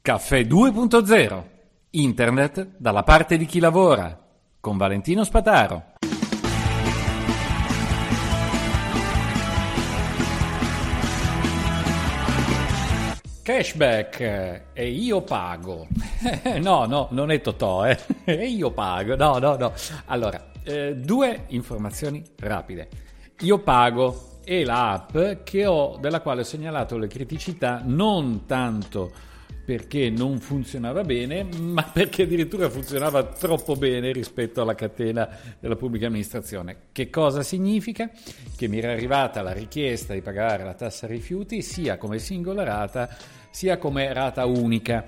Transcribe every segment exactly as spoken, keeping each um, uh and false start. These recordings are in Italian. Caffè due punto zero. Internet dalla parte di chi lavora, con Valentino Spataro. Cashback eh, e io pago. no, no, non è Totò, eh. E io pago. No, no, no. Allora, eh, due informazioni rapide. Io pago è la app che ho, della quale ho segnalato le criticità, non tanto perché non funzionava bene, ma perché addirittura funzionava troppo bene rispetto alla catena della pubblica amministrazione. Che cosa significa? Che mi era arrivata la richiesta di pagare la tassa rifiuti sia come singola rata, sia come rata unica.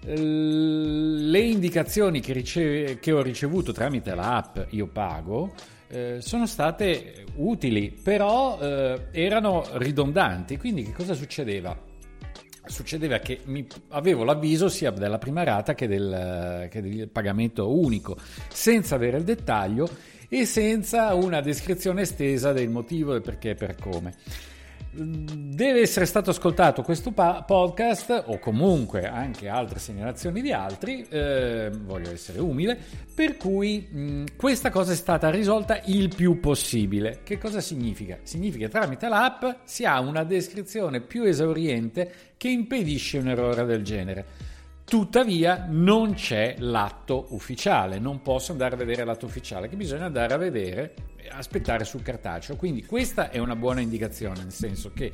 Le indicazioni che, riceve, che ho ricevuto tramite l'app Io Pago eh, sono state utili, però eh, erano ridondanti. Quindi che cosa succedeva? Succedeva che mi, avevo l'avviso sia della prima rata che del, che del pagamento unico, senza avere il dettaglio e senza una descrizione estesa del motivo, del perché e per come. Deve essere stato ascoltato questo pa- podcast o comunque anche altre segnalazioni di altri, eh, voglio essere umile, per cui mh, questa cosa è stata risolta il più possibile. Che cosa significa? Significa che tramite l'app si ha una descrizione più esauriente che impedisce un errore del genere. Tuttavia non c'è l'atto ufficiale, non posso andare a vedere l'atto ufficiale, che bisogna andare a vedere, aspettare sul cartaceo. Quindi questa è una buona indicazione, nel senso che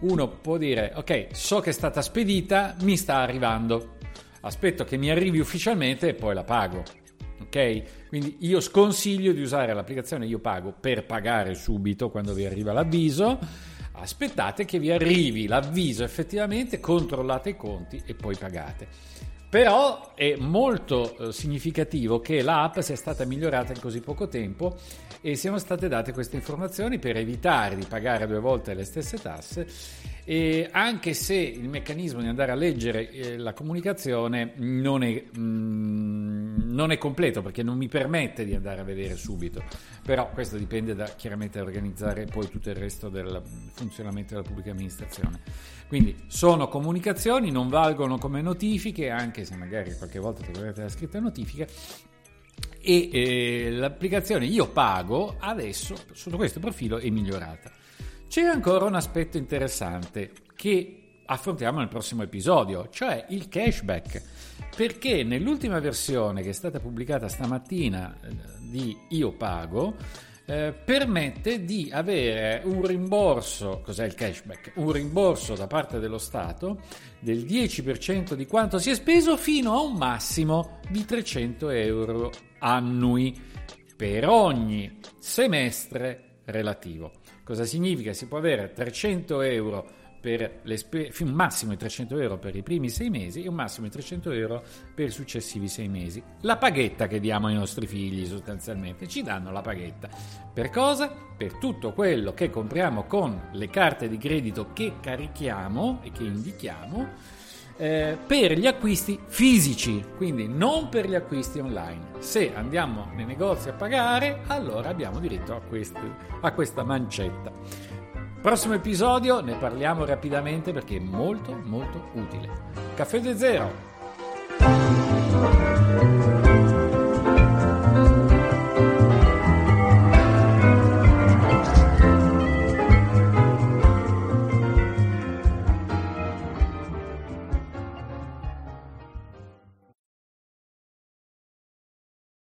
uno può dire: ok, so che è stata spedita, mi sta arrivando, aspetto che mi arrivi ufficialmente e poi la pago. Ok? Quindi io sconsiglio di usare l'applicazione Io Pago per pagare subito quando vi arriva l'avviso. Aspettate che vi arrivi l'avviso effettivamente, controllate i conti e poi pagate. Però è molto significativo che l'app sia stata migliorata in così poco tempo e siano state date queste informazioni per evitare di pagare due volte le stesse tasse, e anche se il meccanismo di andare a leggere la comunicazione non è, mm, non è completo, perché non mi permette di andare a vedere subito. Però questo dipende da, chiaramente, da organizzare poi tutto il resto del funzionamento della pubblica amministrazione. Quindi sono comunicazioni, non valgono come notifiche, anche se magari qualche volta troverete la scritta notifica, e eh, l'applicazione Io Pago adesso sotto questo profilo è migliorata. C'è ancora un aspetto interessante che affrontiamo nel prossimo episodio, cioè il cashback, perché nell'ultima versione che è stata pubblicata stamattina di Io Pago eh, permette di avere un rimborso. Cos'è il cashback? Un rimborso da parte dello Stato del dieci per cento di quanto si è speso, fino a un massimo di trecento euro annui per ogni semestre relativo. Cosa significa? Si può avere trecento euro per le spe- un massimo di trecento euro per i primi sei mesi e un massimo di trecento euro per i successivi sei mesi. La paghetta che diamo ai nostri figli, sostanzialmente ci danno la paghetta. Per cosa? Per tutto quello che compriamo con le carte di credito che carichiamo e che indichiamo, eh, per gli acquisti fisici, quindi non per gli acquisti online. Se andiamo nei negozi a pagare, allora abbiamo diritto a, questi, a questa mancetta. Prossimo episodio ne parliamo rapidamente perché è molto molto utile. Caffè De Zero.